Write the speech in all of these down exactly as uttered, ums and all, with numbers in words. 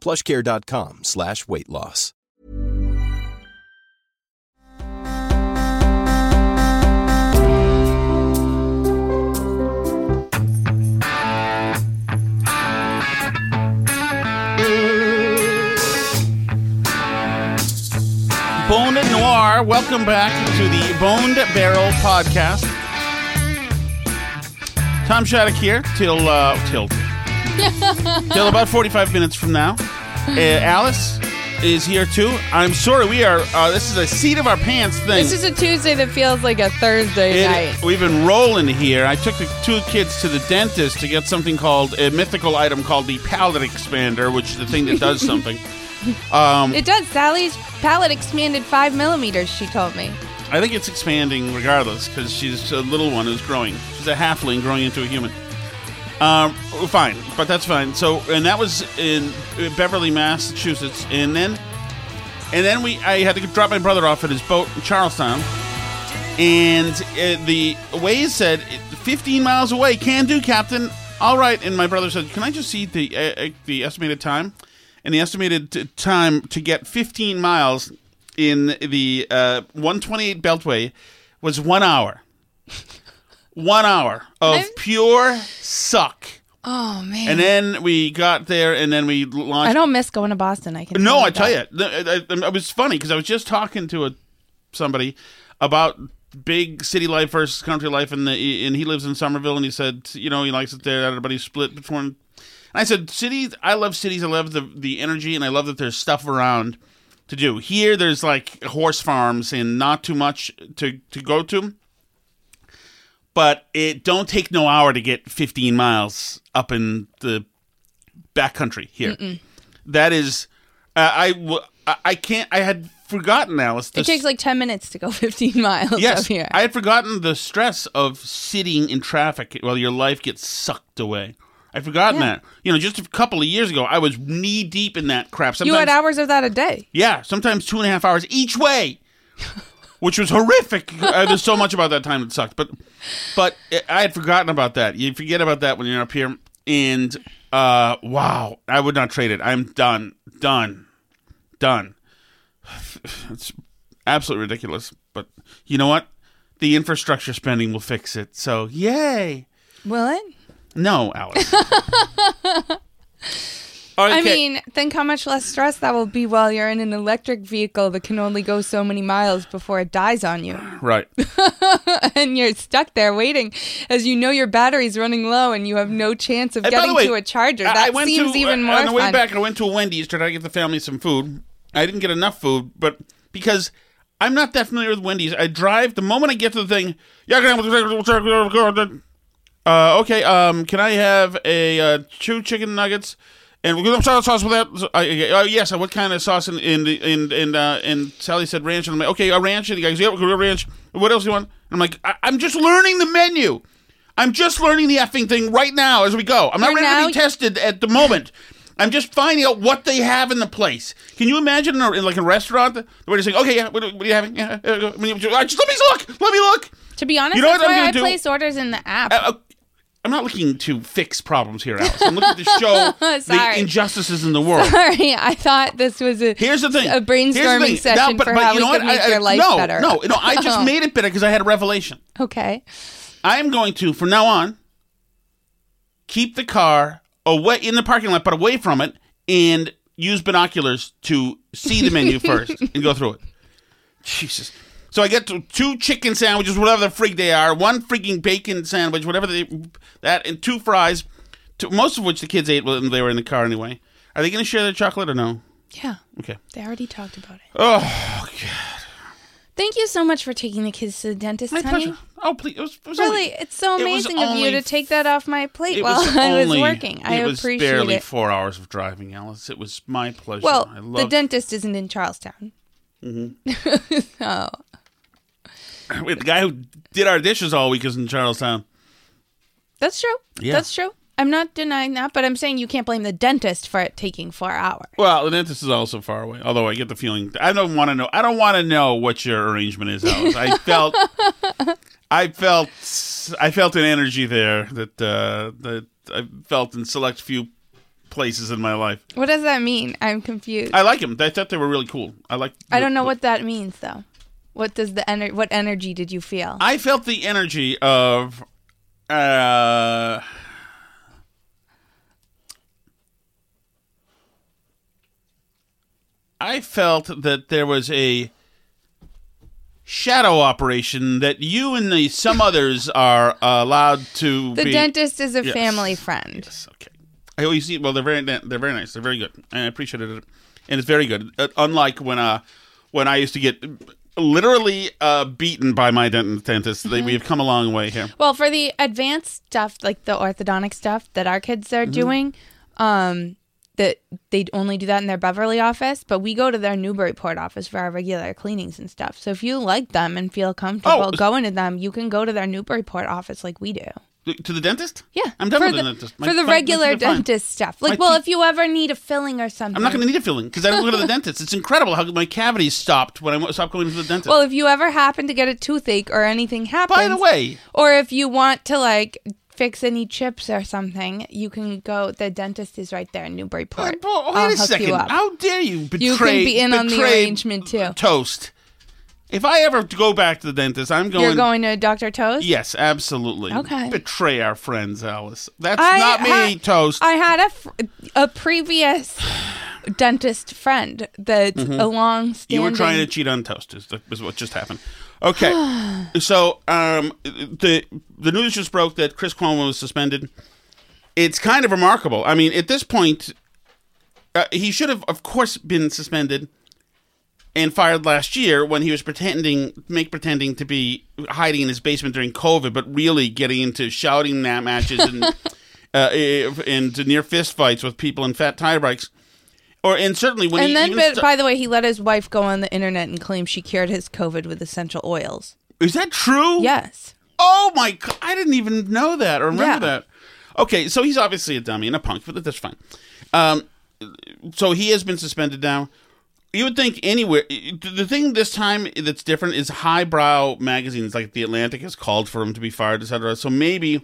PlushCare dot com slash weight loss. Bone Noir, welcome back to the Bone Barrel Podcast. Tom Shattuck here till uh, till. Till about forty-five minutes from now. Uh, Alice is here too. I'm sorry, we are. Uh, this is a seat of our pants thing. This is a Tuesday that feels like a Thursday it, night. We've been rolling here. I took the two kids to the dentist to get something called a mythical item called the palate expander, which is the thing that does something. Um, it does. Sally's palate expanded five millimeters. She told me. I think it's expanding regardless because she's a little one who's growing. She's a halfling growing into a human. Um, fine, but that's fine. So, and that was in Beverly, Massachusetts, and then, and then we, I had to drop my brother off at his boat in Charlestown, and uh, the Waze said, fifteen miles away, can do, Captain, all right, and my brother said, can I just see the, uh, the estimated time, and the estimated t- time to get fifteen miles in the, uh, one twenty-eight Beltway was one hour. One hour of I'm... pure suck. Oh, man. And then we got there, and then we launched. I don't miss going to Boston. I can. No, I tell you. It was funny, because I was just talking to a somebody about big city life versus country life, and, the, and he lives in Somerville, and he said, you know, he likes it there. Everybody's split between. And I said, cities, I love cities. I love the, the energy, and I love that there's stuff around to do. Here, there's, like, horse farms and not too much to, to go to. But it don't take no hour to get fifteen miles up in the backcountry here. Mm-mm. That is, uh, I, I can't, I had forgotten, Alice. It takes like ten minutes to go fifteen miles yes, up here. I had forgotten the stress of sitting in traffic while your life gets sucked away. I'd forgotten yeah. that. You know, just a couple of years ago, I was knee deep in that crap. Sometimes, you had hours of that a day. Yeah, sometimes two and a half hours each way. Which was horrific. uh, there's so much about that time that sucked. But but I had forgotten about that. You forget about that when you're up here. And uh, wow, I would not trade it. I'm done. Done. Done. It's absolutely ridiculous. But you know what? The infrastructure spending will fix it. So yay. Will it? No, Alex. Okay. I mean, think how much less stress that will be while you're in an electric vehicle that can only go so many miles before it dies on you. Right. And you're stuck there waiting as you know your battery's running low and you have no chance of and getting way, to a charger. That seems to, even uh, more fun. On the fun. Way back, I went to a Wendy's to try to get the family some food. I didn't get enough food, but because I'm not that familiar with Wendy's, I drive. The moment I get to the thing, uh, okay, um, can I have a uh, two chicken nuggets? And we're going to start sauce with that. So, uh, uh, yes, uh, what kind of sauce? And and and, and, uh, and Sally said ranch. And I'm like, okay, a ranch. And the guy goes, yeah, we're ranch. What else do you want? And I'm like, I- I'm just learning the menu. I'm just learning the effing thing right now as we go. I'm not right ready now? to be tested at the moment. I'm just finding out what they have in the place. Can you imagine in, a, in like a restaurant, the waiter's saying, okay, yeah, what are, what are you having? Yeah, uh, just, let me look. Let me look. To be honest, you know that's why I do? place orders in the app. Uh, uh, I'm not looking to fix problems here, Alice. I'm looking to show the injustices in the world. Sorry, I thought this was a, Here's the thing. a brainstorming the thing. session no, but, for but how you know we could make I, your life no, better. No, no, I just made it better because I had a revelation. Okay. I am going to, from now on, keep the car away in the parking lot, but away from it, and use binoculars to see the menu first and go through it. Jesus. So I get to two chicken sandwiches, whatever the freak they are, one freaking bacon sandwich, whatever they, that, and two fries, two, most of which the kids ate when they were in the car anyway. Are they going to share their chocolate or no? Yeah. Okay. They already talked about it. Oh, God. Thank you so much for taking the kids to the dentist, my honey. Pleasure. Oh, please. It was, it was really, only, it's so amazing it of only, you to take that off my plate while only, I was working. I appreciate it. It was barely it. four hours of driving, Alice. It was my pleasure. Well, I loved the dentist isn't in Charlestown. Mm-hmm. So... Wait, the guy who did our dishes all week is in Charlestown. That's true. Yeah. That's true. I'm not denying that, but I'm saying you can't blame the dentist for it taking four hours. Well, the dentist is also far away. Although I get the feeling I don't want to know. I don't want to know what your arrangement is, Alice. I felt, I felt, I felt an energy there that uh, that I felt in select few places in my life. What does that mean? I'm confused. I like them. I thought they were really cool. I like. I don't know the, what that means though. What does the ener- What energy did you feel? I felt the energy of, uh, I felt that there was a shadow operation that you and the some others are uh, allowed to. The be- dentist is a yes. family friend. Yes. Okay. I always see. Well, they're very they're very nice. They're very good. I appreciate it, and it's very good. Uh, unlike when uh when I used to get. Literally uh, beaten by my dent- dentist. Mm-hmm. We've come a long way here. Well, for the advanced stuff, like the orthodontic stuff that our kids are mm-hmm. doing, um, that they only do that in their Beverly office, but we go to their Newburyport office for our regular cleanings and stuff. So if you like them and feel comfortable oh, going to them, you can go to their Newburyport office like we do. To the dentist? Yeah. I'm done for with the, the dentist. My for the fine, regular dentist fine. stuff. Like, my well, te- if you ever need a filling or something. I'm not going to need a filling because I don't go to the dentist. It's incredible how my cavities stopped when I stopped going to the dentist. Well, if you ever happen to get a toothache or anything happens. By the way. Or if you want to, like, fix any chips or something, you can go. The dentist is right there in Newburyport. Uh, well, wait I'll a second. How dare you betray You can be in on the arrangement, too. Toast. If I ever go back to the dentist, I'm going... You're going to Doctor Toast? Yes, absolutely. Okay. Betray our friends, Alice. That's I not me, ha- Toast. I had a, fr- a previous dentist friend that mm-hmm. a long-standing... You were trying to cheat on Toast is, the, is what just happened. Okay. So um, the the news just broke that Chris Cuomo was suspended. It's kind of remarkable. I mean, at this point, uh, he should have, of course, been suspended... And fired last year when he was pretending, make pretending to be hiding in his basement during COVID, but really getting into shouting matches and uh, and near fist fights with people in fat tire bikes. Or and certainly when and he then, even but, st- by the way, he let his wife go on the internet and claim she cured his COVID with essential oils. Is that true? Yes. Oh my God! I didn't even know that or remember yeah. that. Okay, so he's obviously a dummy and a punk, but that's fine. Um, so he has been suspended now. You would think anywhere. The thing this time that's different is highbrow magazines like The Atlantic has called for him to be fired, et cetera. So maybe,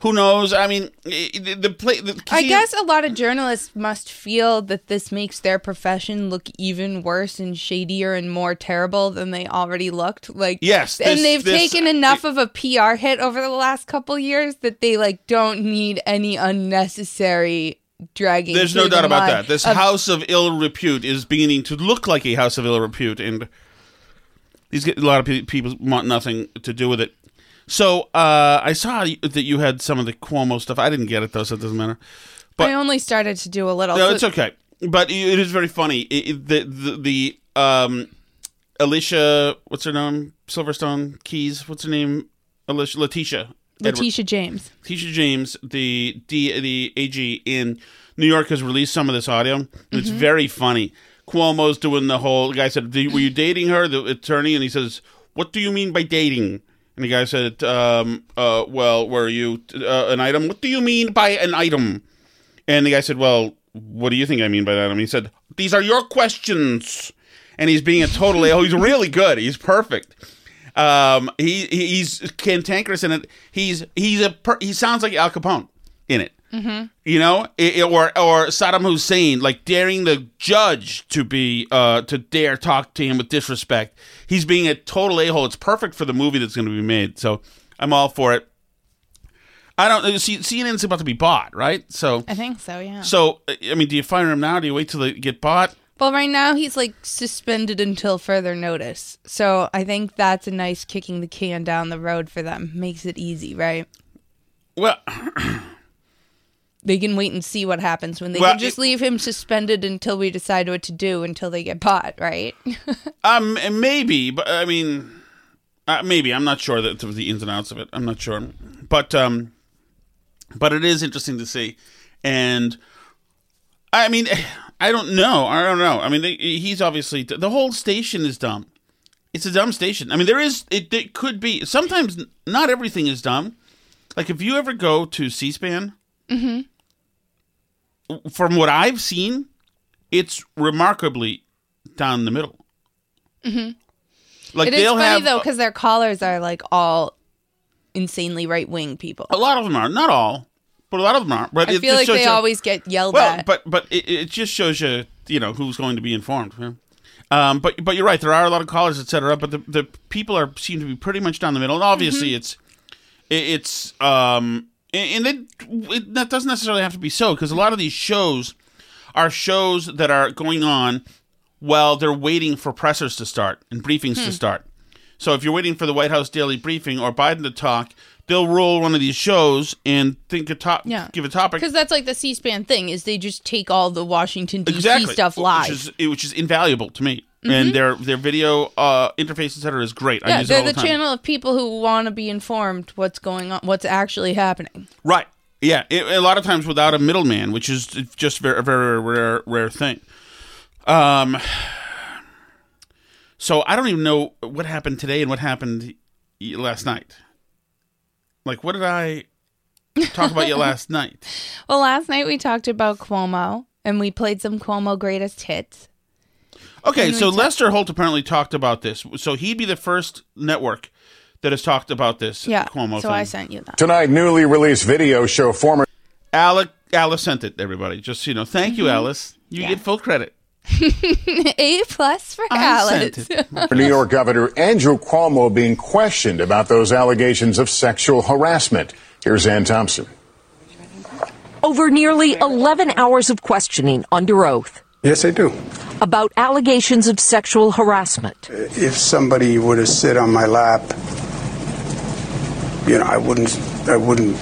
who knows? I mean, the, the play. The, I guess a lot of journalists must feel that this makes their profession look even worse and shadier and more terrible than they already looked. Like yes, this, and they've this, taken enough it, of a P R hit over the last couple years that they like don't need any unnecessary. Dragging There's no doubt about that. This of- house of ill repute is beginning to look like a house of ill repute, and these a lot of people want nothing to do with it. So uh, I saw that you had some of the Cuomo stuff. I didn't get it though, so it doesn't matter. But I only started to do a little. No, so- it's okay. But it is very funny. It, the the, the um, Alicia, what's her name? Silverstone Keys. What's her name? Alicia Letitia. Letitia James. Letitia James, the D, the A G in New York, has released some of this audio. And mm-hmm. It's very funny. Cuomo's doing the whole... The guy said, were you dating her, the attorney? And he says, what do you mean by dating? And the guy said, um, uh, well, were you uh, an item? What do you mean by an item? And the guy said, well, What do you think I mean by that? I mean, he said, these are your questions. And he's being a total a-hole. He's really good. He's perfect. Um, he he's cantankerous in it. He's he's a per- he sounds like Al Capone in it. Mm-hmm. You know, it, it, or or Saddam Hussein, like daring the judge to be uh, to dare talk to him with disrespect. He's being a total a-hole. It's perfect for the movie that's going to be made. So I'm all for it. I don't see C N N's about to be bought, right? So I think so, yeah. So I mean, do you fire him now? Do you wait till they get bought? Well, right now he's like suspended until further notice. So I think that's a nice kicking the can down the road for them. Makes it easy, right? Well, they can wait and see what happens when they well, can just it, leave him suspended until we decide what to do until they get bought, right? um, maybe, but I mean, uh, maybe I'm not sure that the ins and outs of it. I'm not sure, but um. But it is interesting to see. And, I mean, I don't know. I don't know. I mean, they, he's obviously... The whole station is dumb. It's a dumb station. I mean, there is... It, it could be... Sometimes not everything is dumb. Like, if you ever go to C-SPAN, mm-hmm. from what I've seen, it's remarkably down the middle. Mm-hmm. Like, it is they'll funny, have, though, because their callers are, like, all... insanely right-wing people. A lot of them are. Not all, but a lot of them are. But I feel like they you, always get yelled well, at. Well, but, but it, it just shows you, you know, who's going to be informed. You know? Um, but but you're right. There are a lot of callers, et cetera, but the, the people are seem to be pretty much down the middle. And obviously mm-hmm. it's... It, it's um, and it, it, that doesn't necessarily have to be so, because a lot of these shows are shows that are going on while they're waiting for pressers to start and briefings hmm. to start. So if you're waiting for the White House daily briefing or Biden to talk, they'll roll one of these shows and think a top, yeah. give a topic. Because that's like the C-SPAN thing, is they just take all the Washington, D C exactly. stuff live. Which is, which is invaluable to me. Mm-hmm. And their their video uh, interface, et cetera, is great. Yeah, I use it all the time. They're the channel of people who want to be informed what's going on, what's actually happening. Right. Yeah. It, a lot of times without a middleman, which is just a very, very rare, rare thing. Um... So I don't even know what happened today and what happened last night. Like, what did I talk about you last night? Well, last night we talked about Cuomo, and we played some Cuomo greatest hits. Okay, so ta- Lester Holt apparently talked about this. So he'd be the first network that has talked about this yeah, Cuomo so thing. I sent you that. Tonight, newly released video show former... Alec, Alice sent it, everybody. Just, you know, thank mm-hmm. you, Alice. You yeah. get full credit. A plus for Alice. New York Governor Andrew Cuomo being questioned about those allegations of sexual harassment. Here's Ann Thompson. Over nearly eleven hours of questioning under oath. Yes, I do. About allegations of sexual harassment. If somebody were to sit on my lap, you know, I wouldn't, I wouldn't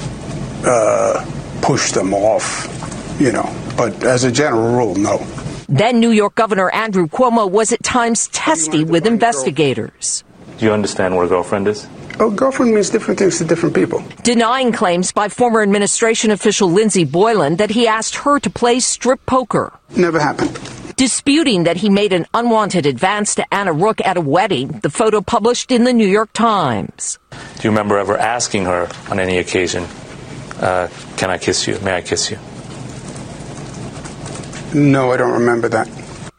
uh, push them off, you know. But as a general rule, no. Then New York Governor Andrew Cuomo was at times testy with investigators. Do you understand what a girlfriend is? Oh, girlfriend means different things to different people. Denying claims by former administration official Lindsay Boylan that he asked her to play strip poker. Never happened. Disputing that he made an unwanted advance to Anna Rook at a wedding, the photo published in the New York Times. Do you remember ever asking her on any occasion, uh, can I kiss you? May I kiss you? No, I don't remember that.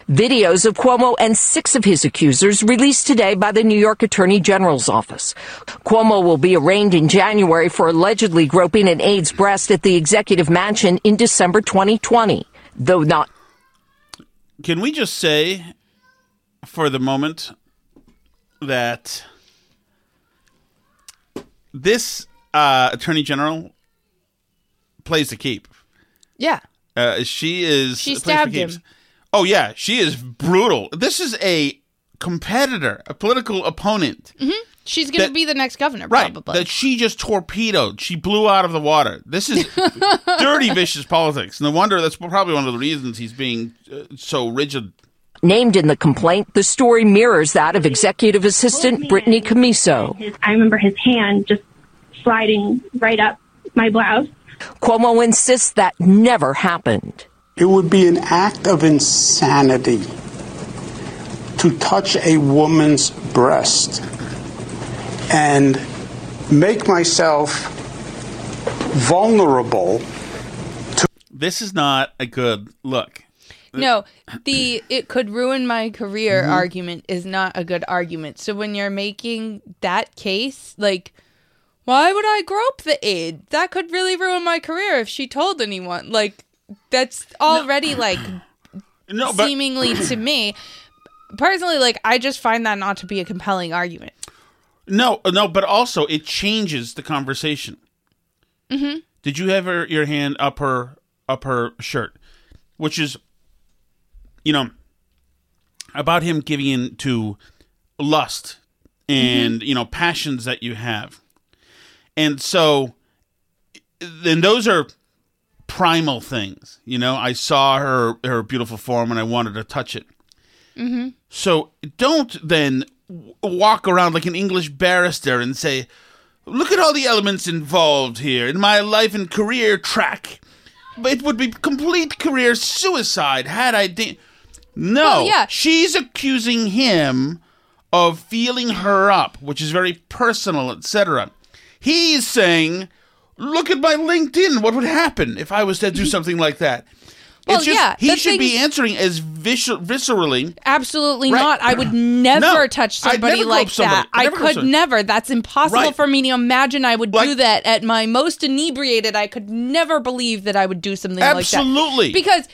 Videos of Cuomo and six of his accusers released today by the New York Attorney General's office. Cuomo will be arraigned in January for allegedly groping an aide's breast at the executive mansion in December twenty twenty, though not. Can we just say for the moment that this uh, Attorney General plays the keep? Yeah. Uh, she is. She stabbed him. Oh yeah, she is brutal. This is a competitor, a political opponent. Mm-hmm. She's going to be the next governor, right, probably. That she just torpedoed. She blew out of the water. This is dirty, vicious politics. No wonder. That's probably one of the reasons he's being uh, so rigid. Named in the complaint, the story mirrors that of executive assistant Brittany Camiso. His, I remember his hand just sliding right up my blouse. Cuomo insists that never happened. It would be an act of insanity to touch a woman's breast and make myself vulnerable to... this is not a good look. No, the it could ruin my career mm-hmm. argument is not a good argument. So when you're making that case, like, why would I grope the aide? That could really ruin my career if she told anyone. Like, that's already, no. like, no, but- seemingly to me. Personally, like, I just find that not to be a compelling argument. No, no, but also it changes the conversation. Mm-hmm. Did you have her, your hand up her up her shirt? Which is, you know, about him giving in to lust and, mm-hmm. you know, passions that you have. And so, then those are primal things. You know, I saw her, her beautiful form and I wanted to touch it. Mm-hmm. So don't then walk around like an English barrister and say, look at all the elements involved here in my life and career track. It would be complete career suicide had I... De- no, well, yeah. She's accusing him of feeling her up, which is very personal, et cetera. He's saying, look at my LinkedIn. What would happen if I was to do something like that? Well, it's just, yeah, he should be answering as vis- viscerally. Absolutely right. Not. I would never no, touch somebody never like somebody. that. I, I never could never. That's impossible right. for me to imagine I would like, do that. At my most inebriated, I could never believe that I would do something absolutely. like that. Absolutely. Because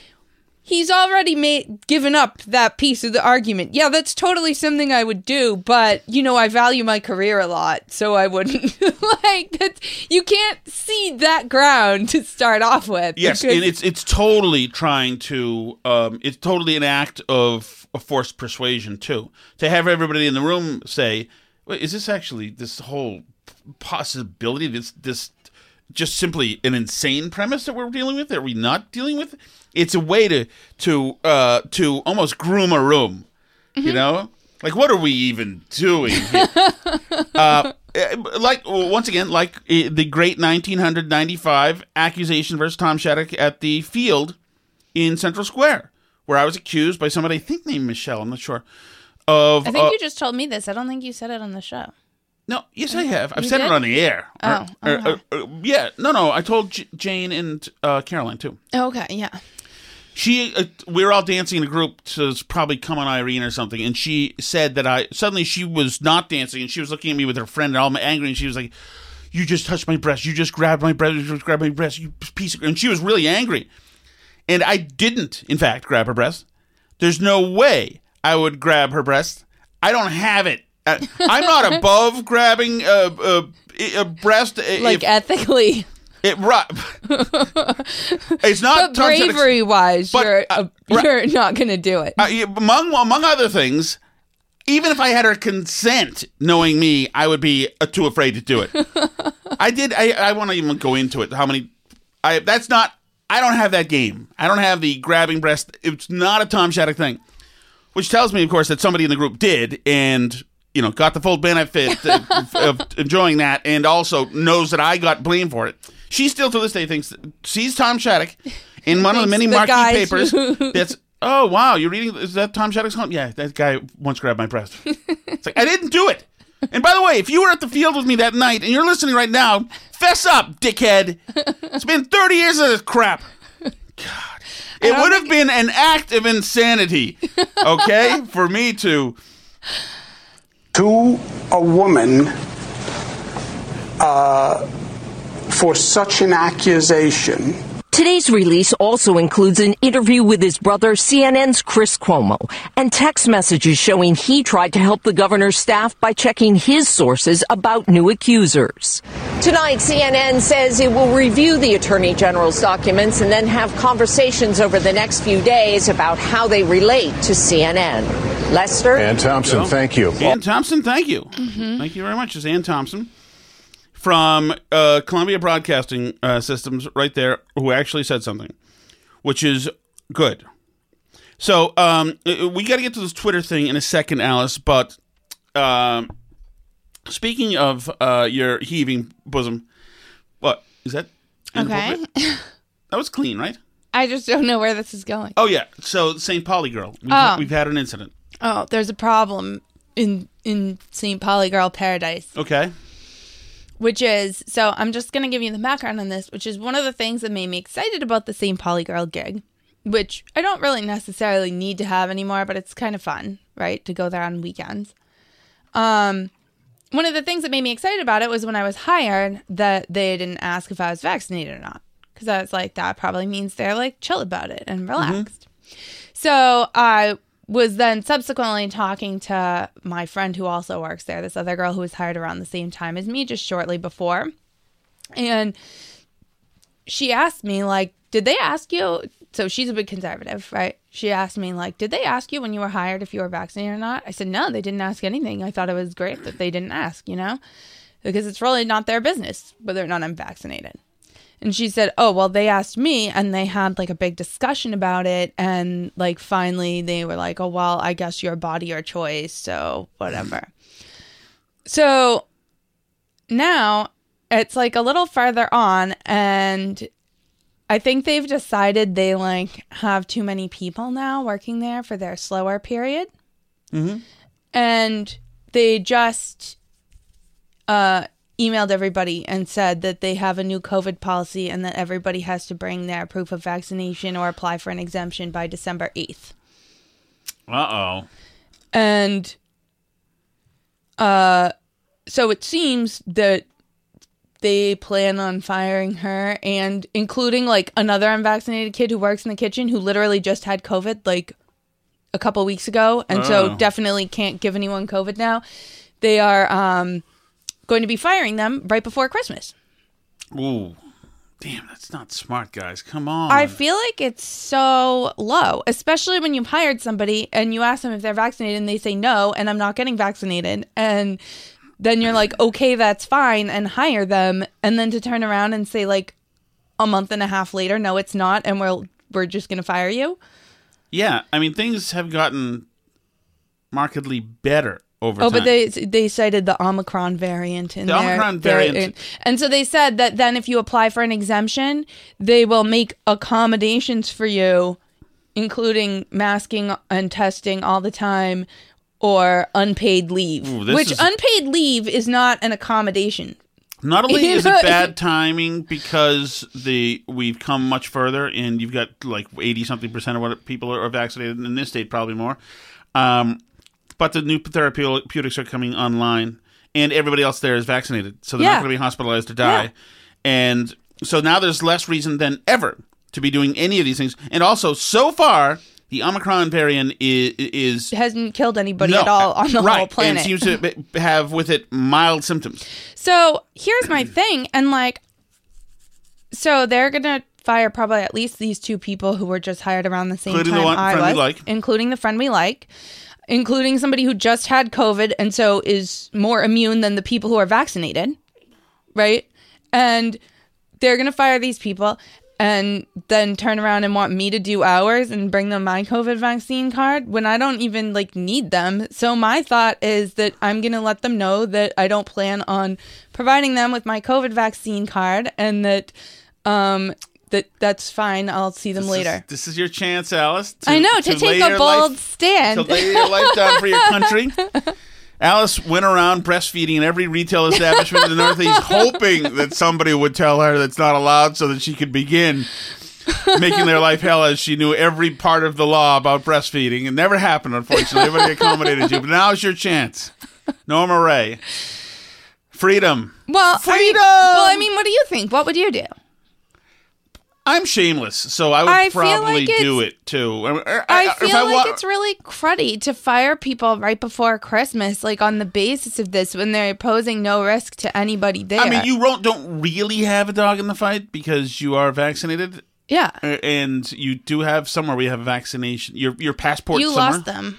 he's already made, given up that piece of the argument. Yeah, that's totally something I would do, but, you know, I value my career a lot, so I wouldn't. Like, that's, you can't cede that ground to start off with. Yes, because- and it's it's totally trying to, um, it's totally an act of, of forced persuasion, too. To have everybody in the room say, wait, is this actually this whole possibility, this this just simply an insane premise that we're dealing with, that we're not dealing with? It's a way to to uh, to almost groom a room, mm-hmm. you know? Like, what are we even doing here? uh, like, once again, like uh, the great nineteen ninety-five accusation versus Tom Shattuck at the field in Central Square, where I was accused by somebody, I think named Michelle, I'm not sure. Of, I think uh, you just told me this. I don't think you said it on the show. No, yes, I have. I've you said did? it on the air. Oh. Or, okay. or, or, or, yeah, no, no, I told J- Jane and uh, Caroline, too. Okay, yeah. She, uh, we were all dancing in a group to probably Come On Irene or something, and she said that I, suddenly she was not dancing, and she was looking at me with her friend, and all my angry, and she was like, you just touched my breast, you just grabbed my breast, you just grabbed my breast, you piece of... And she was really angry. And I didn't, in fact, grab her breast. There's no way I would grab her breast. I don't have it. I, I'm not above grabbing a, a, a breast. Like if, ethically... It right. It's not but bravery ex- wise. But, you're uh, you're right. not going to do it. Uh, among among other things, even if I had her consent, knowing me, I would be uh, too afraid to do it. I did. I I want to even go into it. How many? I that's not. I don't have that game. I don't have the grabbing breast. It's not a Tom Shattuck thing, which tells me, of course, that somebody in the group did, and you know, got the full benefit of, of enjoying that, and also knows that I got blamed for it. She still, to this day, thinks sees Tom Shattuck in one of the many the marquee guys. papers. That's oh wow, you're reading. Is that Tom Shattuck's home? Yeah, that guy once grabbed my breast. It's like I didn't do it. And by the way, if you were at the field with me that night and you're listening right now, fess up, dickhead. It's been thirty years of this crap. God, it would have think... been an act of insanity, okay, for me to to a woman. Uh. For such an accusation. Today's release also includes an interview with his brother, C N N's Chris Cuomo, and text messages showing he tried to help the governor's staff by checking his sources about new accusers. Tonight, C N N says it will review the attorney general's documents and then have conversations over the next few days about how they relate to C N N. Lester? Ann Thompson, thank you. Ann Thompson, thank you. Mm-hmm. Thank you very much. It's Ann Thompson. From uh, Columbia Broadcasting uh, Systems, right there, who actually said something, which is good. So um, we got to get to this Twitter thing in a second, Alice. But uh, speaking of uh, your heaving bosom, what is that? Okay, that was clean, right? I just don't know where this is going. Oh yeah, so Saint Pauli Girl. We've, oh. we've had an incident. Oh, there's a problem in in Saint Pauli Girl paradise. Okay. which is, so I'm just going to give you the background on this, which is one of the things that made me excited about the Saint Pauli Girl gig, which I don't really necessarily need to have anymore, but it's kind of fun, right, to go there on weekends. Um, one of the things that made me excited about it was when I was hired that they didn't ask if I was vaccinated or not, because I was like, that probably means they're like chill about it and relaxed. Mm-hmm. So I was then subsequently talking to my friend who also works there, this other girl who was hired around the same time as me, just shortly before. And she asked me, like, did they ask you? So she's a big conservative, right? She asked me, like, did they ask you when you were hired if you were vaccinated or not? I said, no, they didn't ask anything. I thought it was great that they didn't ask, you know, because it's really not their business whether or not I'm vaccinated. And she said, oh, well, they asked me and they had like a big discussion about it. And like, finally, they were like, oh, well, I guess your body, your choice. So whatever. So now it's like a little further on. And I think they've decided they like have too many people now working there for their slower period. Mm-hmm. And they just uh, emailed everybody and said that they have a new COVID policy and that everybody has to bring their proof of vaccination or apply for an exemption by December eighth. Uh-oh. And uh, so it seems that they plan on firing her, and including like another unvaccinated kid who works in the kitchen who literally just had COVID like a couple weeks ago. And oh. so definitely can't give anyone COVID now. They are um, going to be firing them right before Christmas. Ooh, damn, that's not smart, guys. Come on. I feel like it's so low, especially when you've hired somebody and you ask them if they're vaccinated and they say no, and I'm not getting vaccinated. And then you're like, okay, that's fine, and hire them. And then to turn around and say, like, a month and a half later, no, it's not, and we're, we're just going to fire you? Yeah. I mean, things have gotten markedly better over oh, time. Oh, but they they cited the Omicron variant in there. The their, Omicron variant. Their, and so they said that then if you apply for an exemption, they will make accommodations for you, including masking and testing all the time, or unpaid leave. Ooh, which is, unpaid leave is not an accommodation. Not only is it bad timing because the we've come much further and you've got like eighty something percent of what people are vaccinated in this state, probably more. Um, but the new therapeutics are coming online and everybody else there is vaccinated. So they're yeah. not going to be hospitalized or die. Yeah. And so now there's less reason than ever to be doing any of these things. And also, so far, the Omicron variant is, is... hasn't killed anybody no, at all on the right, whole planet. And it seems to have with it mild symptoms. So here's my thing. And like, so they're going to fire probably at least these two people who were just hired around the same including time the one, I friend was. We like. Including the friend we like. Including somebody who just had COVID and so is more immune than the people who are vaccinated. Right? And they're going to fire these people and then turn around and want me to do hours and bring them my COVID vaccine card when I don't even, like, need them. So my thought is that I'm going to let them know that I don't plan on providing them with my COVID vaccine card and that um, that that's fine. I'll see them this later. Is, this is your chance, Alice. To, I know, to, to take a bold life, stand. To lay your life down for your country. Alice went around breastfeeding in every retail establishment in the Northeast, hoping that somebody would tell her that's not allowed so that she could begin making their life hell as she knew every part of the law about breastfeeding. It never happened, unfortunately. Everybody accommodated you. But now's your chance. Norma Ray. Freedom. Well, Freedom! I mean, well, I mean, what do you think? What would you do? I'm shameless, so I would I probably like do it, too. I, I, I feel if I like wa- it's really cruddy to fire people right before Christmas, like, on the basis of this, when they're posing no risk to anybody there. I mean, you don't really have a dog in the fight because you are vaccinated. Yeah. And you do have somewhere where you have a vaccination. Your your passport You somewhere. Lost them.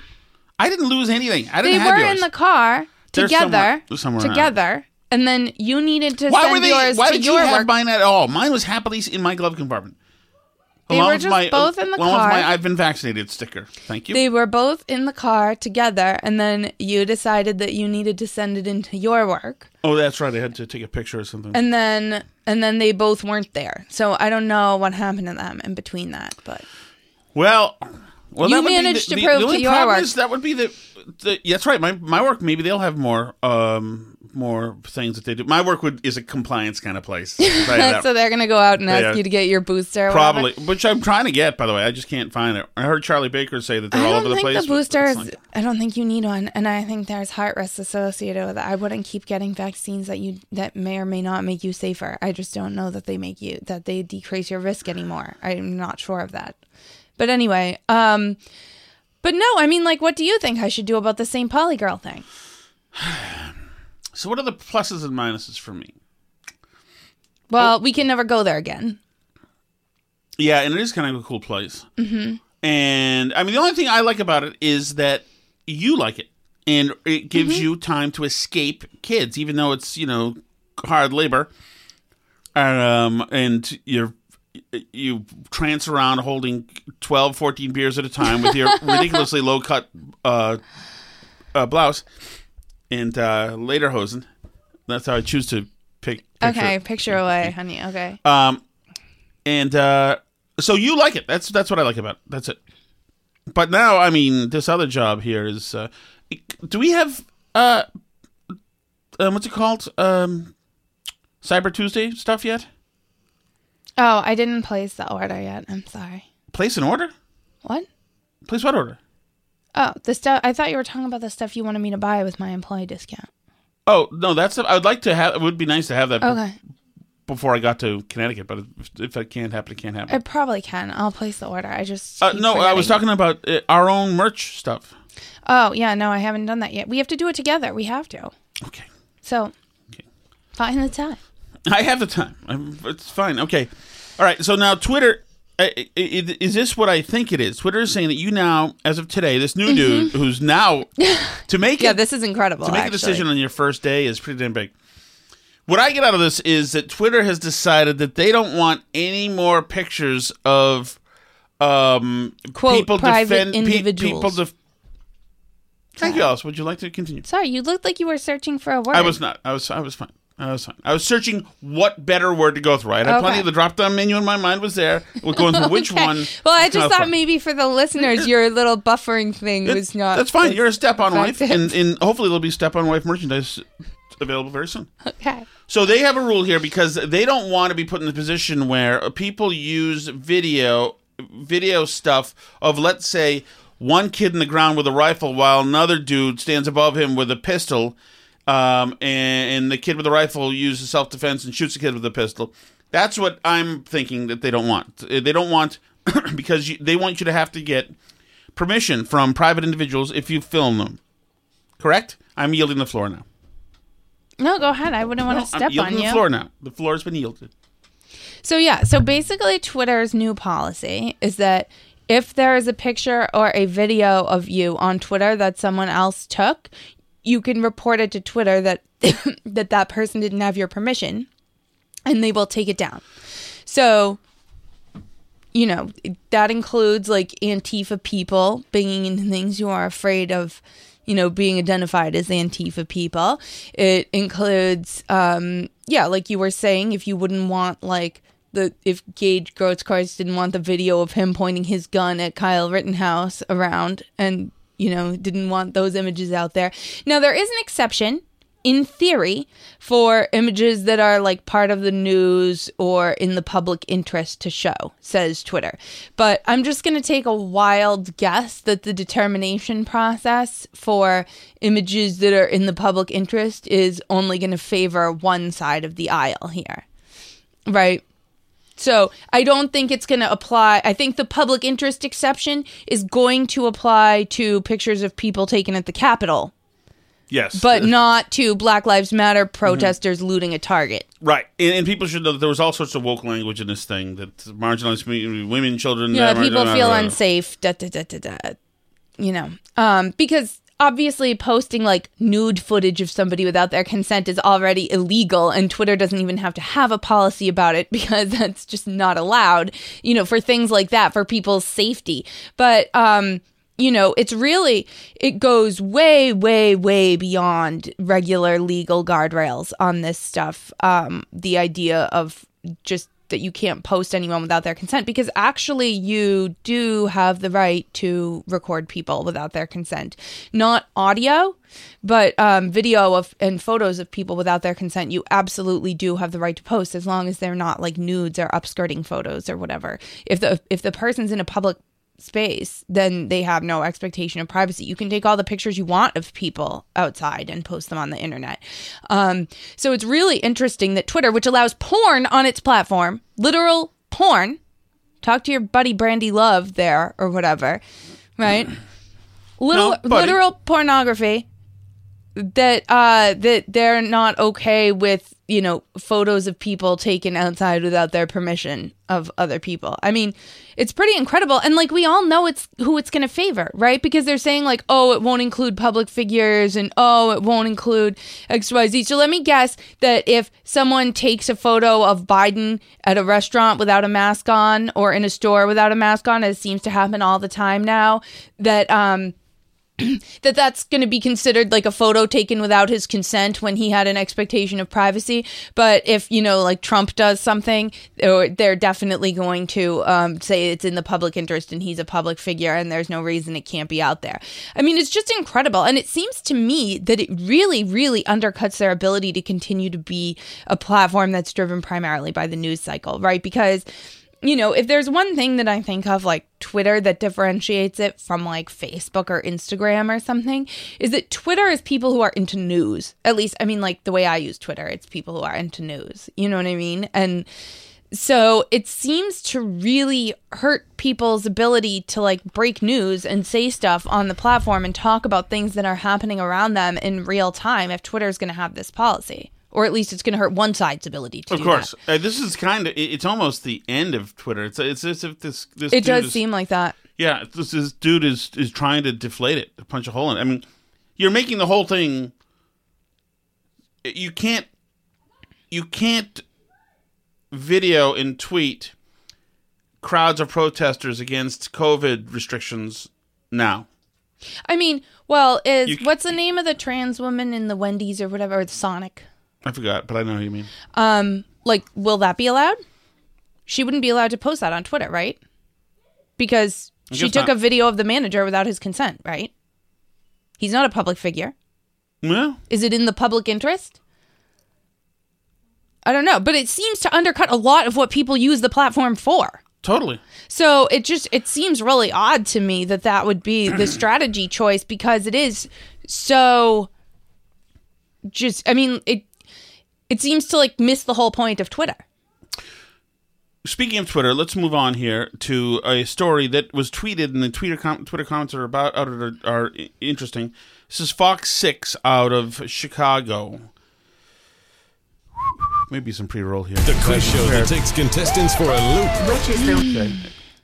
I didn't lose anything. I didn't they have They were yours. In the car together. Somewhere, somewhere together. And then you needed to why send were they, yours why to your work. Why did you have mine at all? Mine was happily in my glove compartment. They along were just my, both in the car. Along with my I've been vaccinated sticker. Thank you. They were both in the car together, and then you decided that you needed to send it into your work. Oh, that's right. I had to take a picture or something. And then and then they both weren't there. So I don't know what happened to them in between that. But Well, Well, you managed the, to the, prove the to your work. That would be the, the yeah, that's right. My my work, maybe they'll have more um more things that they do. My work would is a compliance kind of place. So they're gonna go out and ask yeah. you to get your booster, or probably, whatever. Which I'm trying to get. By the way, I just can't find it. I heard Charlie Baker say that they're all over the place. I don't think the booster is. Like, I don't think you need one, and I think there's heart risks associated with it. I wouldn't keep getting vaccines that you that may or may not make you safer. I just don't know that they make you that they decrease your risk anymore. I'm not sure of that. But anyway, um, but no, I mean, like, what do you think I should do about the Saint Pauli Girl thing? So what are the pluses and minuses for me? Well, oh. we can never go there again. Yeah, and it is kind of a cool place. Mm-hmm. And, I mean, the only thing I like about it is that you like it. And it gives mm-hmm. you time to escape kids, even though it's, you know, hard labor. Um, and you're... You trance around holding twelve, fourteen beers at a time with your ridiculously low-cut uh, uh, blouse and uh, lederhosen. That's how I choose to pick. Picture. Okay, picture away, honey. Okay. Um, and uh, so you like it. That's that's what I like about it. That's it. But now, I mean, this other job here is. Uh, do we have uh, um, what's it called? Um, Cyber Tuesday stuff yet? Oh, I didn't place the order yet. I'm sorry. Place an order? What? Place what order? Oh, the stuff. I thought you were talking about the stuff you wanted me to buy with my employee discount. Oh, no, that's. I would like to have. It would be nice to have that okay. b- before I got to Connecticut, but if it can't happen, it can't happen. It probably can. I'll place the order. I just. Uh, no, forgetting. I was talking about uh, our own merch stuff. Oh, yeah. No, I haven't done that yet. We have to do it together. We have to. Okay. So, okay. Find the time. I have the time. I'm, it's fine. Okay. All right. So now Twitter, is this what I think it is? Twitter is saying that you now, as of today, this new mm-hmm. dude who's now to make yeah, it, this is incredible. To make actually. a decision on your first day is pretty damn big. What I get out of this is that Twitter has decided that they don't want any more pictures of um Quote, people private defend individuals. Pe- people def- Thank you, Alice. Would you like to continue? Sorry, you looked like you were searching for a word. I was not. I was. I was fine. I was, I was searching what better word to go through. I had okay. plenty of the drop-down menu in my mind was there. We're going through okay. which one. Well, I just thought fun. maybe for the listeners, your little buffering thing it, was not... That's fine. You're a Step-On Wife, and, and hopefully there'll be Step-On Wife merchandise available very soon. Okay. So they have a rule here because they don't want to be put in the position where people use video, video stuff of, let's say, one kid in the ground with a rifle while another dude stands above him with a pistol. Um, and, and the kid with the rifle uses self-defense and shoots the kid with the pistol. That's what I'm thinking that they don't want. They don't want, because you, they want you to have to get permission from private individuals if you film them. Correct? I'm yielding the floor now. No, go ahead. I wouldn't no, want to step on you. I'm yielding the floor now. The floor has been yielded. So, yeah. So, basically, Twitter's new policy is that if there is a picture or a video of you on Twitter that someone else took, you can report it to Twitter that, that that person didn't have your permission, and they will take it down. So, you know, that includes, like, Antifa people bringing in things you are afraid of, you know, being identified as Antifa people. It includes, um, yeah, like you were saying, if you wouldn't want, like, the if Gage Grosskreutz didn't want the video of him pointing his gun at Kyle Rittenhouse around and... You know, didn't want those images out there. Now, there is an exception, in theory, for images that are, like, part of the news or in the public interest to show, says Twitter. But I'm just going to take a wild guess that the determination process for images that are in the public interest is only going to favor one side of the aisle here, right? So I don't think it's going to apply. I think the public interest exception is going to apply to pictures of people taken at the Capitol. Yes. But not to Black Lives Matter protesters mm-hmm. looting a Target. Right. And, and people should know that there was all sorts of woke language in this thing that marginalized women, children. Yeah, uh, people feel uh, unsafe. Da, da, da, da, da, you know, um, because... Obviously, posting, like, nude footage of somebody without their consent is already illegal, and Twitter doesn't even have to have a policy about it because that's just not allowed, you know, for things like that, for people's safety. But, um, you know, it's really, it goes way, way, way beyond regular legal guardrails on this stuff. Um, the idea of just that you can't post anyone without their consent, because actually you do have the right to record people without their consent. Not audio, but um, video of and photos of people without their consent, you absolutely do have the right to post, as long as they're not like nudes or upskirting photos or whatever. If the if the person's in a public space, then they have no expectation of privacy. You can take all the pictures you want of people outside and post them on the internet. Um, so it's really interesting that Twitter, which allows porn on its platform, literal porn, talk to your buddy Brandy Love there or whatever, right? Little, no, literal pornography, that uh, that they're not okay with, you know, photos of people taken outside without their permission of other people. I mean, it's pretty incredible. And like, we all know it's who it's going to favor, right? Because they're saying like, oh, it won't include public figures, and oh, it won't include X Y Z. So let me guess that if someone takes a photo of Biden at a restaurant without a mask on, or in a store without a mask on, as seems to happen all the time now, that, um, that that's going to be considered like a photo taken without his consent when he had an expectation of privacy. But if, you know, like Trump does something, they're definitely going to um, say it's in the public interest and he's a public figure and there's no reason it can't be out there. I mean, it's just incredible. And it seems to me that it really, really undercuts their ability to continue to be a platform that's driven primarily by the news cycle, right? Because, you know, if there's one thing that I think of, like Twitter, that differentiates it from like Facebook or Instagram or something, is that Twitter is people who are into news. At least, I mean, like the way I use Twitter, it's people who are into news. You know what I mean? And so it seems to really hurt people's ability to like break news and say stuff on the platform and talk about things that are happening around them in real time if Twitter is going to have this policy. Or at least it's going to hurt one side's ability to do that. Of course. Uh, this is kind of, it's almost the end of Twitter. It's it's as if this, this It does is, seem like that. Yeah. This, this dude is, is trying to deflate it, to punch a hole in it. I mean, you're making the whole thing, you can't, you can't video and tweet crowds of protesters against COVID restrictions now. I mean, well, is, you, what's the name of the trans woman in the Wendy's or whatever, or the Sonic? I forgot, but I know what you mean. Um, like, will that be allowed? She wouldn't be allowed to post that on Twitter, right? Because she took not. a video of the manager without his consent, right? He's not a public figure. No. Is it in the public interest? I don't know, but it seems to undercut a lot of what people use the platform for. Totally. So it just, it seems really odd to me that that would be the strategy choice, because it is so just, I mean, it, It seems to, like, miss the whole point of Twitter. Speaking of Twitter, let's move on here to a story that was tweeted, and the Twitter com- Twitter comments are about are, are interesting. This is Fox six out of Chicago. Maybe some pre-roll here. The quiz show that takes contestants for a loop. Which is okay.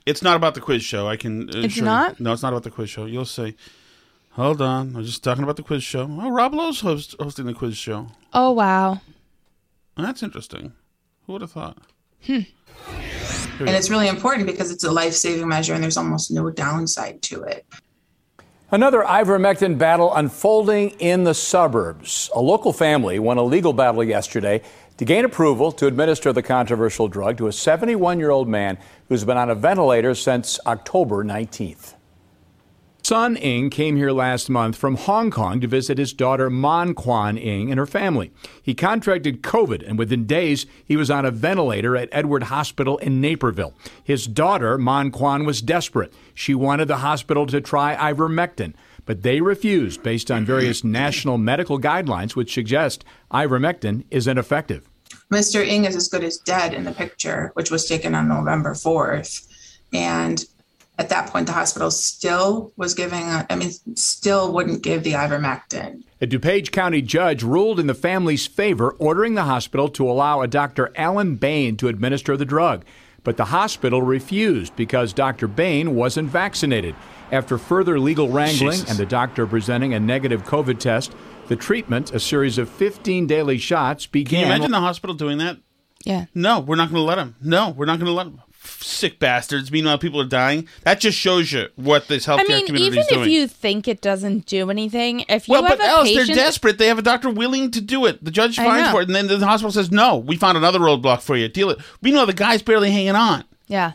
It's not about the quiz show. I can. Uh, it's not? You. No, it's not about the quiz show. You'll see. Hold on. I was just talking about the quiz show. Oh, Rob Lowe's host- hosting the quiz show. Oh, wow. That's interesting. Who would have thought? Hmm. And it's really important because it's a life-saving measure and there's almost no downside to it. Another ivermectin battle unfolding in the suburbs. A local family won a legal battle yesterday to gain approval to administer the controversial drug to a seventy-one-year-old man who's been on a ventilator since October nineteenth. Son Ng came here last month from Hong Kong to visit his daughter Mon Kwan Ng and her family. He contracted COVID, and within days, he was on a ventilator at Edward Hospital in Naperville. His daughter, Mon Kwan, was desperate. She wanted the hospital to try ivermectin, but they refused based on various national medical guidelines, which suggest ivermectin is ineffective. Mister Ng is as good as dead in the picture, which was taken on November fourth, and at that point, the hospital still was giving, I mean, still wouldn't give the ivermectin. A DuPage County judge ruled in the family's favor, ordering the hospital to allow a Doctor Alan Bain to administer the drug. But the hospital refused because Doctor Bain wasn't vaccinated. After further legal wrangling Jesus. and the doctor presenting a negative COVID test, the treatment, a series of fifteen daily shots, began. Can you imagine the hospital doing that? Yeah. No, we're not going to let him. No, we're not going to let him. sick bastards. Meanwhile, people are dying. That just shows you what this healthcare I mean, community is doing. Even if you think it doesn't do anything, if you well, have but a else, patient... they're desperate. They have a doctor willing to do it. The judge finds for it, and then the hospital says, no, we found another roadblock for you. Deal it. Meanwhile, the guy's barely hanging on. Yeah.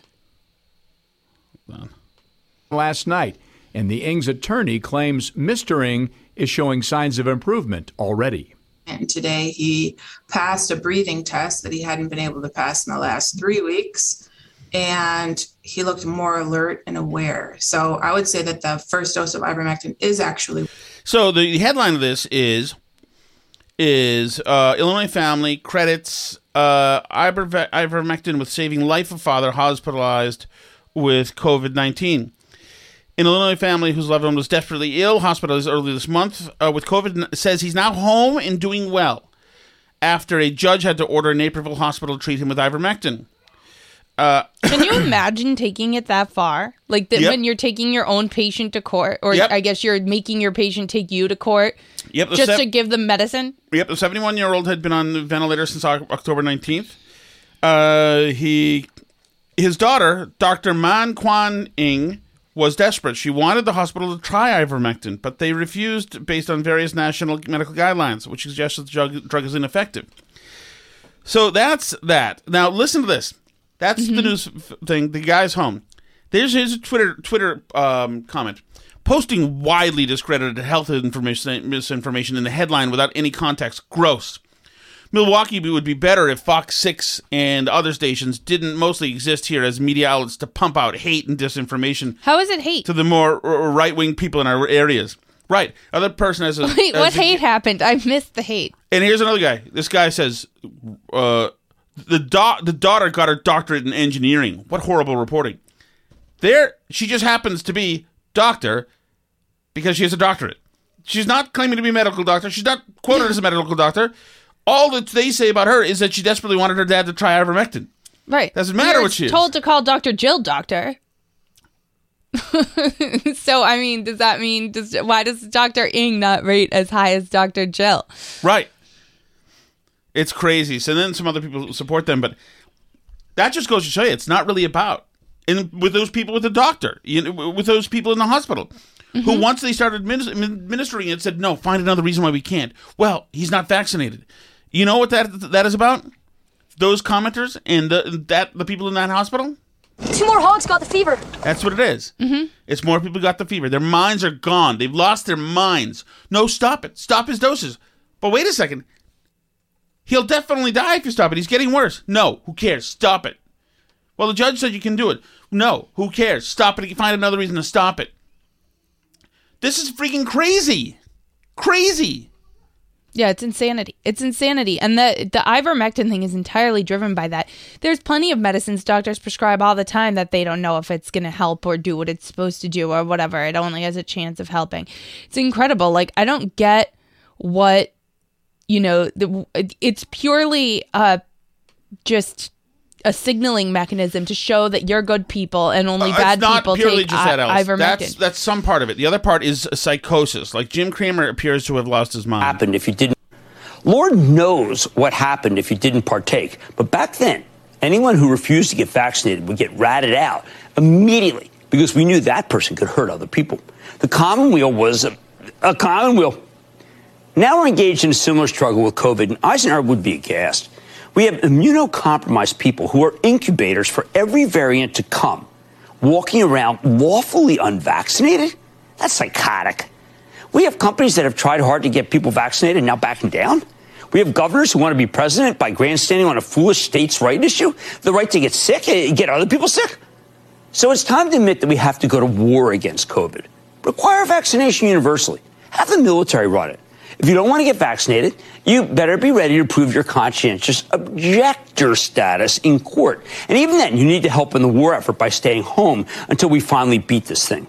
Last night, and the Ng's attorney claims Mister Ng is showing signs of improvement already. And today he passed a breathing test that he hadn't been able to pass in the last three weeks. And he looked more alert and aware. So I would say that the first dose of ivermectin is actually. So the headline of this is, is uh, Illinois family credits uh, iver- ivermectin with saving life of father hospitalized with COVID nineteen. An Illinois family whose loved one was desperately ill, hospitalized early this month uh, with COVID, says he's now home and doing well after a judge had to order Naperville hospital to treat him with ivermectin. Uh, Can you imagine taking it that far? Like that yep. when you're taking your own patient to court, or yep. I guess you're making your patient take you to court yep, just se- to give them medicine? Yep, the seventy-one-year-old had been on the ventilator since October nineteenth. Uh, he, his daughter, Doctor Mon Kwan Ng, was desperate. She wanted the hospital to try ivermectin, but they refused based on various national medical guidelines, which suggests that the drug, drug is ineffective. So that's that. Now, listen to this. That's mm-hmm. the news thing. The guy's home. There's his Twitter Twitter um, comment. Posting widely discredited health information misinformation in the headline without any context. Gross. Milwaukee would be better if Fox six and other stations didn't mostly exist here as media outlets to pump out hate and disinformation. How is it hate? To the more right-wing people in our areas. Right. Other person has a... Wait, has what a, hate happened? I missed the hate. And here's another guy. This guy says, uh, the, do- the daughter got her doctorate in engineering. What horrible reporting. There, she just happens to be doctor because she has a doctorate. She's not claiming to be a medical doctor. She's not quoted as a medical doctor. All that they say about her is that she desperately wanted her dad to try ivermectin. Right. Doesn't matter You're what she told is. Told to call Doctor Jill doctor. So, I mean, does that mean, does, why does Doctor Ng not rate as high as Doctor Jill? Right. It's crazy. So then some other people support them, but that just goes to show you it's not really about. And with those people with the doctor, you know, with those people in the hospital. Mm-hmm. Who, once they started ministering it, said, no, find another reason why we can't. Well, he's not vaccinated. You know what that that is about? Those commenters and the, that the people in that hospital? Two more hogs got the fever. That's what it is. Mm-hmm. It's more people got the fever. Their minds are gone. They've lost their minds. No, stop it. Stop his doses. But wait a second. He'll definitely die if you stop it. He's getting worse. No, who cares? Stop it. Well, the judge said you can do it. No, who cares? Stop it. You find another reason to stop it. This is freaking crazy. Crazy. Yeah, it's insanity. It's insanity. And the the ivermectin thing is entirely driven by that. There's plenty of medicines doctors prescribe all the time that they don't know if it's going to help or do what it's supposed to do or whatever. It only has a chance of helping. It's incredible. Like, I don't get what, you know, the, it's purely uh, just a signaling mechanism to show that you're good people and only uh, bad people take just that I- ivermectin. That's, that's some part of it. The other part is psychosis. Like Jim Cramer appears to have lost his mind. Happened if you didn't. Lord knows what happened if you didn't partake. But back then, anyone who refused to get vaccinated would get ratted out immediately because we knew that person could hurt other people. The commonweal was a, a commonweal. Now we're engaged in a similar struggle with COVID, and Eisenhower would be aghast. We have immunocompromised people who are incubators for every variant to come, walking around lawfully unvaccinated? That's psychotic. We have companies that have tried hard to get people vaccinated and now backing down. We have governors who want to be president by grandstanding on a foolish states' right issue, the right to get sick, get other people sick. So it's time to admit that we have to go to war against COVID. Require vaccination universally. Have the military run it. If you don't want to get vaccinated, you better be ready to prove your conscientious objector status in court. And even then, you need to help in the war effort by staying home until we finally beat this thing.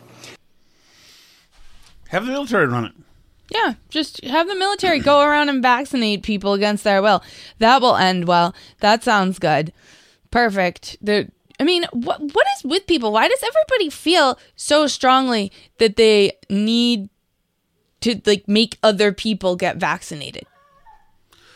Have the military run it. Yeah, just have the military go around and vaccinate people against their will. That will end well. That sounds good. Perfect. The, I mean, what what is with people? Why does everybody feel so strongly that they need to, like, make other people get vaccinated?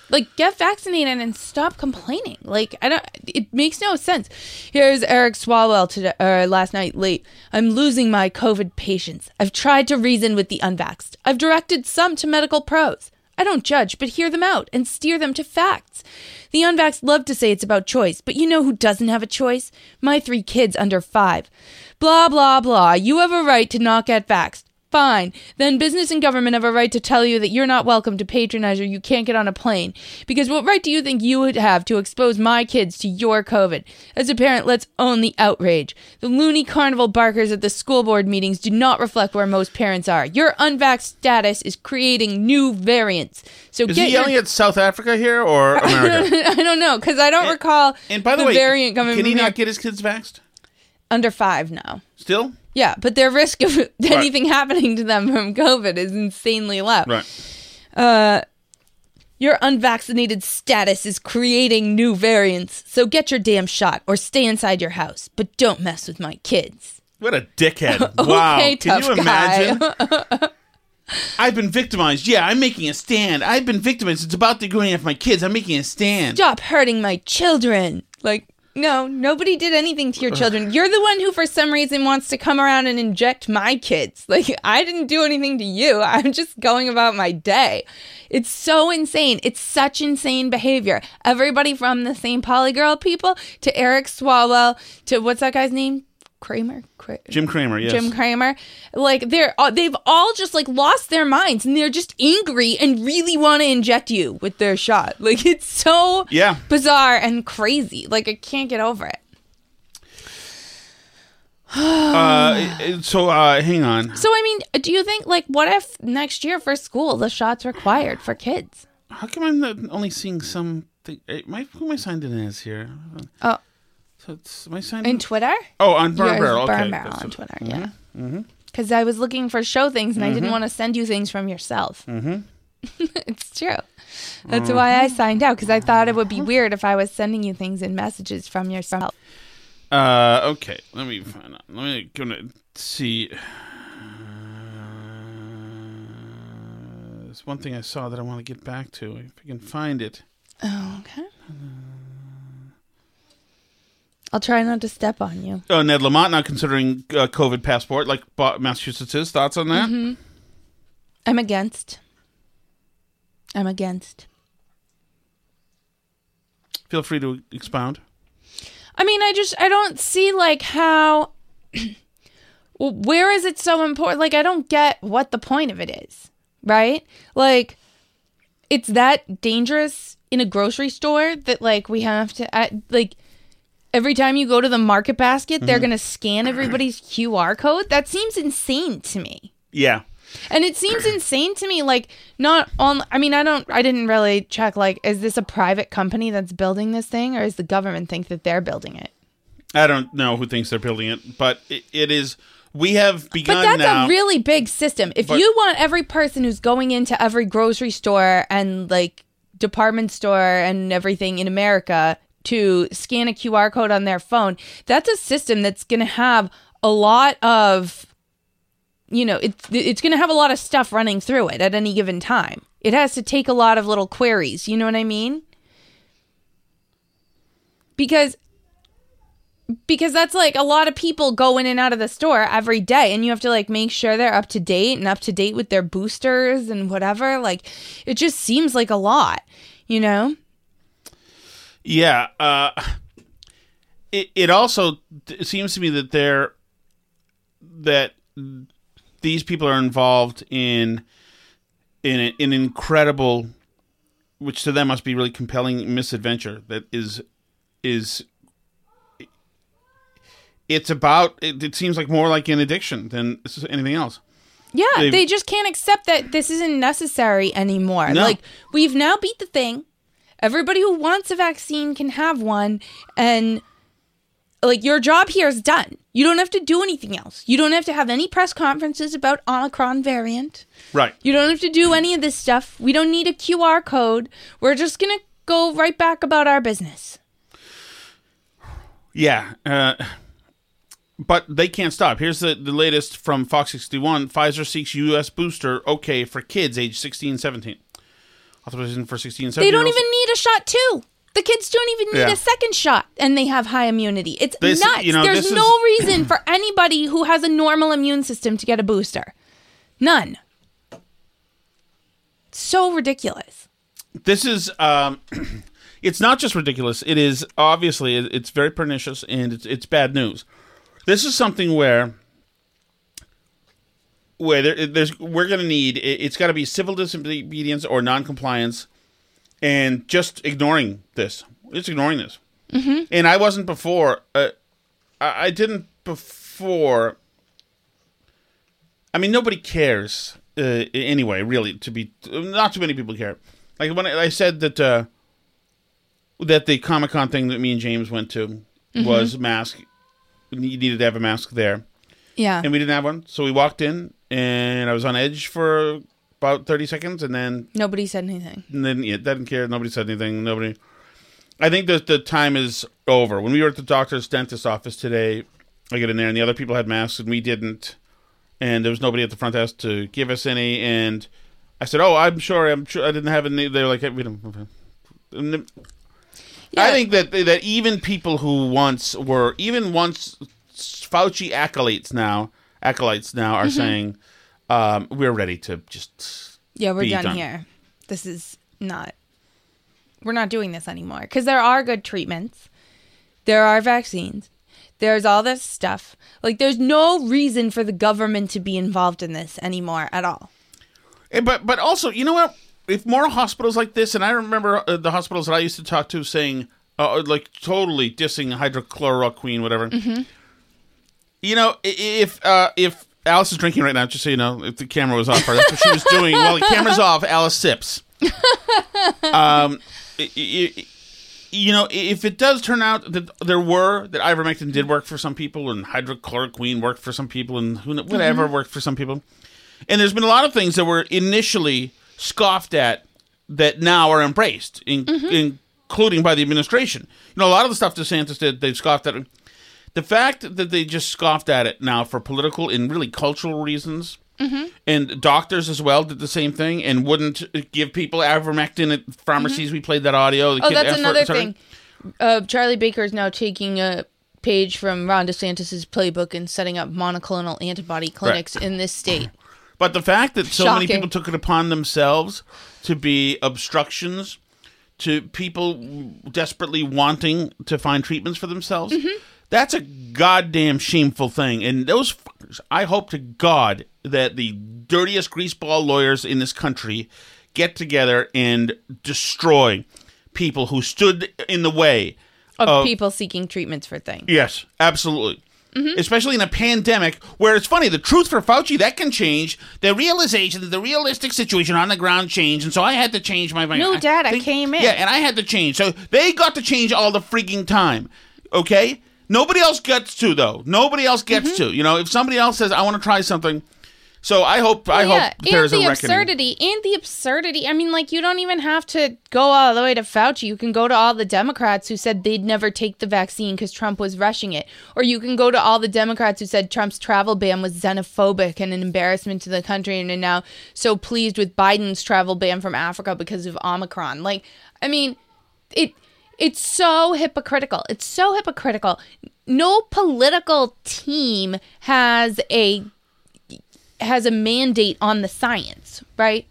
Like, get vaccinated and stop complaining. Like, I don't, it makes no sense. Here's Eric Swalwell today, or last night late. I'm losing my COVID patience. I've tried to reason with the unvaxxed. I've directed some to medical pros. I don't judge, but hear them out and steer them to facts. The unvaxxed love to say it's about choice, but you know who doesn't have a choice? My three kids under five. Blah, blah, blah. You have a right to not get vaxxed. Fine. Then business and government have a right to tell you that you're not welcome to patronize or you can't get on a plane. Because what right do you think you would have to expose my kids to your COVID? As a parent, let's own the outrage. The loony carnival barkers at the school board meetings do not reflect where most parents are. Your unvaxxed status is creating new variants. So is get he your... yelling at South Africa here or America? I don't know, because I don't and, recall and by the, the way, variant coming from here. Can he not get his kids vaxxed? Under five now. Still? Yeah, but their risk of anything right. happening to them from COVID is insanely low. Right. Uh, your unvaccinated status is creating new variants, so get your damn shot or stay inside your house, but don't mess with my kids. What a dickhead. Wow. Okay, tough Can you imagine? Guy. I've been victimized. Yeah, I'm making a stand. I've been victimized. It's about to go in after my kids. I'm making a stand. Stop hurting my children. Like... No, nobody did anything to your children. You're the one who, for some reason, wants to come around and inject my kids. Like, I didn't do anything to you. I'm just going about my day. It's so insane. It's such insane behavior. Everybody from the Saint Pauli Girl people to Eric Swalwell to what's that guy's name? Cramer? Cra- Jim Cramer, yes. Jim Cramer. Like, they're, they've all just, like, lost their minds, and they're just angry and really want to inject you with their shot. Like, it's so yeah. bizarre and crazy. Like, I can't get over it. uh, so, uh, hang on. So, I mean, do you think, like, what if next year for school the shot's required for kids? How come I'm not only seeing something? My, who am I signed in as here? Oh. That's my sign in Twitter? Oh, on Burn Barrel. Okay. Burn Barrel on Twitter, mm-hmm. yeah. Because mm-hmm. I was looking for show things and mm-hmm. I didn't want to send you things from yourself. Mm-hmm. It's true. That's mm-hmm. why I signed out, because I thought it would be weird if I was sending you things in messages from yourself. Uh, okay, let me find out. Let me go to see. Uh, there's one thing I saw that I want to get back to, if I can find it. Oh, okay. Uh, I'll try not to step on you. Oh, Ned Lamont not considering uh, COVID passport like Massachusetts is. Thoughts on that? Mm-hmm. I'm against. I'm against. Feel free to expound. I mean, I just, I don't see like how, where is it so important? Like, I don't get what the point of it is, right? Like, it's that dangerous in a grocery store that like we have to, uh, like, every time you go to the market basket, they're mm-hmm. going to scan everybody's Q R code? That seems insane to me. Yeah. And it seems insane to me, like, not on, I mean, I don't, I didn't really check, like, is this a private company that's building this thing, or is the government think that they're building it? I don't know who thinks they're building it, but it, it is, we have begun now. But that's now, a really big system. If but, you want every person who's going into every grocery store and, like, department store and everything in America to scan a Q R code on their phone, that's a system that's going to have a lot of, you know, it's it's going to have a lot of stuff running through it at any given time. It has to take a lot of little queries. You know what I mean? Because because that's like a lot of people go in and out of the store every day, and you have to like make sure they're up to date and up to date with their boosters and whatever. Like, it just seems like a lot, you know? Yeah, uh, it it also t- seems to me that they're that these people are involved in in a, an incredible, which to them must be really compelling misadventure. That is is it's about it, it seems like more like an addiction than anything else. Yeah, They've, they just can't accept that this isn't necessary anymore. No. Like, we've now beat the thing. Everybody who wants a vaccine can have one, and like your job here is done. You don't have to do anything else. You don't have to have any press conferences about Omicron variant. Right. You don't have to do any of this stuff. We don't need a Q R code. We're just going to go right back about our business. Yeah. Uh, but they can't stop. Here's the, the latest from Fox sixty-one. Pfizer seeks U S booster okay for kids age sixteen, seventeen. authorization for sixteen and seventeen. They don't even need a shot too. The kids don't even need yeah. a second shot, and they have high immunity. It's this, nuts. You know, There's no is... reason for anybody who has a normal immune system to get a booster. None. It's so ridiculous. This is, um, it's not just ridiculous. It is, obviously, it's very pernicious, and it's, it's bad news. This is something where... Where there, there's, we're going to need, it's got to be civil disobedience or noncompliance, and just ignoring this. Just ignoring this. Mm-hmm. And I wasn't before, uh, I, I didn't before, I mean, nobody cares uh, anyway, really, to be, not too many people care. Like when I, I said that, uh, that the Comic-Con thing that me and James went to mm-hmm. was mask, you needed to have a mask there. Yeah. And we didn't have one, so we walked in. And I was on edge for about thirty seconds, and then... Nobody said anything. And then, yeah, didn't care. Nobody said anything. Nobody... I think that the time is over. When we were at the doctor's dentist's office today, I get in there, and the other people had masks, and we didn't. And there was nobody at the front desk to give us any. And I said, oh, I'm sure, I'm sure I didn't have any. They were like, hey, we don't... Yeah. I think that that even people who once were... Even once Fauci acolytes now... Acolytes now are mm-hmm. saying um, we're ready to just yeah we're be done, done here. This is not we're not doing this anymore because there are good treatments, there are vaccines, there's all this stuff. Like there's no reason for the government to be involved in this anymore at all. And, but but also you know what? If more hospitals like this, and I remember uh, the hospitals that I used to talk to saying uh, like totally dissing hydrochloroquine whatever. Mm-hmm. You know, if uh, if Alice is drinking right now, just so you know, if the camera was off, that's what she was doing. While the camera's off, Alice sips. Um, it, it, you know, if it does turn out that there were, that ivermectin did work for some people, and hydrochloroquine worked for some people, and who, whatever mm-hmm. worked for some people. And there's been a lot of things that were initially scoffed at that now are embraced, in, mm-hmm. in, including by the administration. You know, a lot of the stuff DeSantis did, they scoffed at it. The fact that they just scoffed at it now for political and really cultural reasons, mm-hmm. and doctors as well did the same thing and wouldn't give people ivermectin at pharmacies. Mm-hmm. We played that audio. The oh, kid that's effort, another sorry. thing. Uh, Charlie Baker is now taking a page from Ron DeSantis' playbook and setting up monoclonal antibody clinics right. in this state. But the fact that so Shocking. many people took it upon themselves to be obstructions to people desperately wanting to find treatments for themselves... Mm-hmm. That's a goddamn shameful thing. And those fuckers, I hope to God that the dirtiest greaseball lawyers in this country get together and destroy people who stood in the way of, of people seeking treatments for things. Yes, absolutely. Mm-hmm. Especially in a pandemic where it's funny, the truth for Fauci, that can change. The realization that the realistic situation on the ground changed. And so I had to change my mind. No, Dad, I, think, I came in. Yeah, and I had to change. So they got to change all the freaking time. Okay? Nobody else gets to, though. Nobody else gets mm-hmm. to. You know, if somebody else says, I want to try something. So I hope I yeah. hope there's a reckoning. And the absurdity. And the absurdity. I mean, like, you don't even have to go all the way to Fauci. You can go to all the Democrats who said they'd never take the vaccine because Trump was rushing it. Or you can go to all the Democrats who said Trump's travel ban was xenophobic and an embarrassment to the country and are now so pleased with Biden's travel ban from Africa because of Omicron. Like, I mean, it... It's so hypocritical. It's so hypocritical. No political team has a has a mandate on the science, right?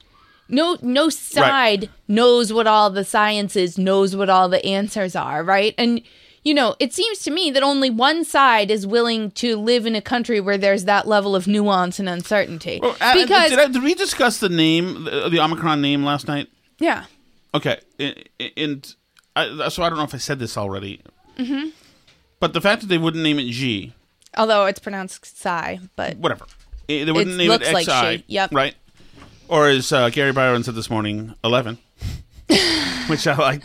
No no side right. knows what all the science is, knows what all the answers are, right? And, you know, it seems to me that only one side is willing to live in a country where there's that level of nuance and uncertainty. Well, uh, because did, I, did we discuss the name, the, the Omicron name last night? Yeah. Okay. And... I, so I don't know if I said this already, mm-hmm. but the fact that they wouldn't name it G, although it's pronounced Psi, but whatever, they wouldn't it name looks it Xi, like yep, right? Or as uh, Gary Byron said this morning, eleven, which I like.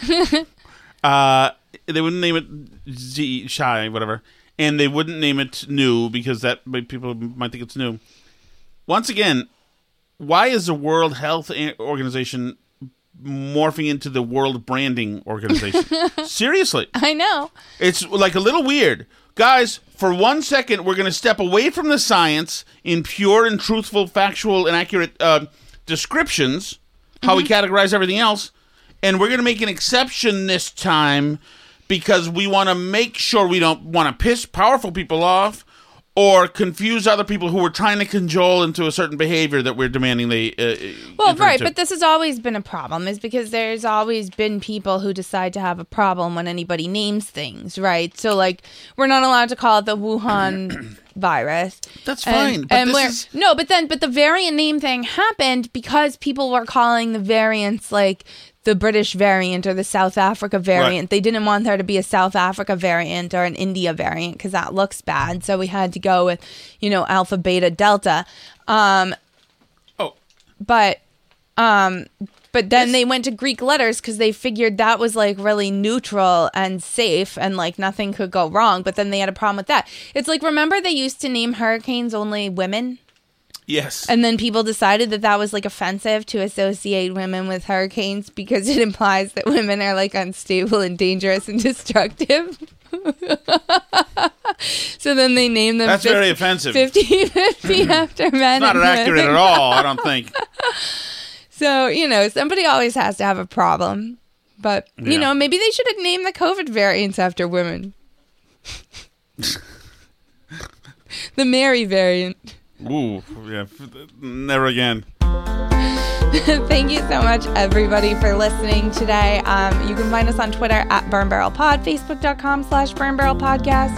uh, they wouldn't name it Z Shy, whatever, and they wouldn't name it New because that people might think it's new. Once again, why is the World Health Organization morphing into the World Branding Organization? Seriously. I know. It's like a little weird. Guys, for one second, we're going to step away from the science in pure and truthful, factual, and accurate uh, descriptions how mm-hmm. we categorize everything else. And we're going to make an exception this time because we want to make sure we don't want to piss powerful people off or confuse other people who we're trying to cajole into a certain behavior that we're demanding they... Uh, well, right, to. But this has always been a problem, is because there's always been people who decide to have a problem when anybody names things, right? So, like, we're not allowed to call it the Wuhan... virus. That's fine. And, but and this is... No, but then, but the variant name thing happened because people were calling the variants like the British variant or the South Africa variant. Right. They didn't want there to be a South Africa variant or an India variant because that looks bad. So we had to go with, you know, Alpha, Beta, Delta. Um, oh. But, um, but then yes. they went to Greek letters because they figured that was like really neutral and safe and like nothing could go wrong. But then they had a problem with that. It's like, remember they used to name hurricanes only women? Yes. And then people decided that that was like offensive to associate women with hurricanes because it implies that women are like unstable and dangerous and destructive. So then they named them. That's fifty, very offensive. fifty fifty after men. It's not accurate at all, I don't think. So, you know, somebody always has to have a problem. But, you yeah. know, maybe they should have named the COVID variants after women. The Mary variant. Ooh, yeah. Never again. Thank you so much, everybody, for listening today. Um, you can find us on Twitter at Burn Barrel Pod, Facebook.com slash Burn Barrel Podcast.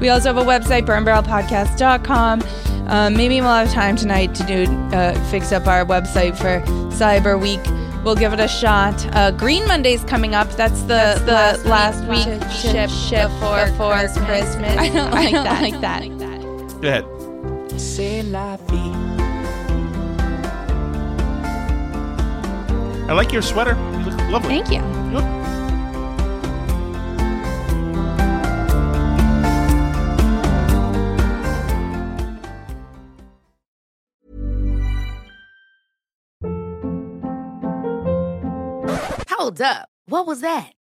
We also have a website, burn barrel podcast dot com. Um, maybe we'll have time tonight to do uh, fix up our website for Cyber Week. We'll give it a shot. Uh, Green Monday's coming up. That's the, That's the last, last week, week shift, shift before, before Christmas. Christmas. I don't like I don't that. Like that. I don't like that. Go ahead. C'est la vie. I like your sweater. You look lovely. Thank you. You look- Hold up. What was that?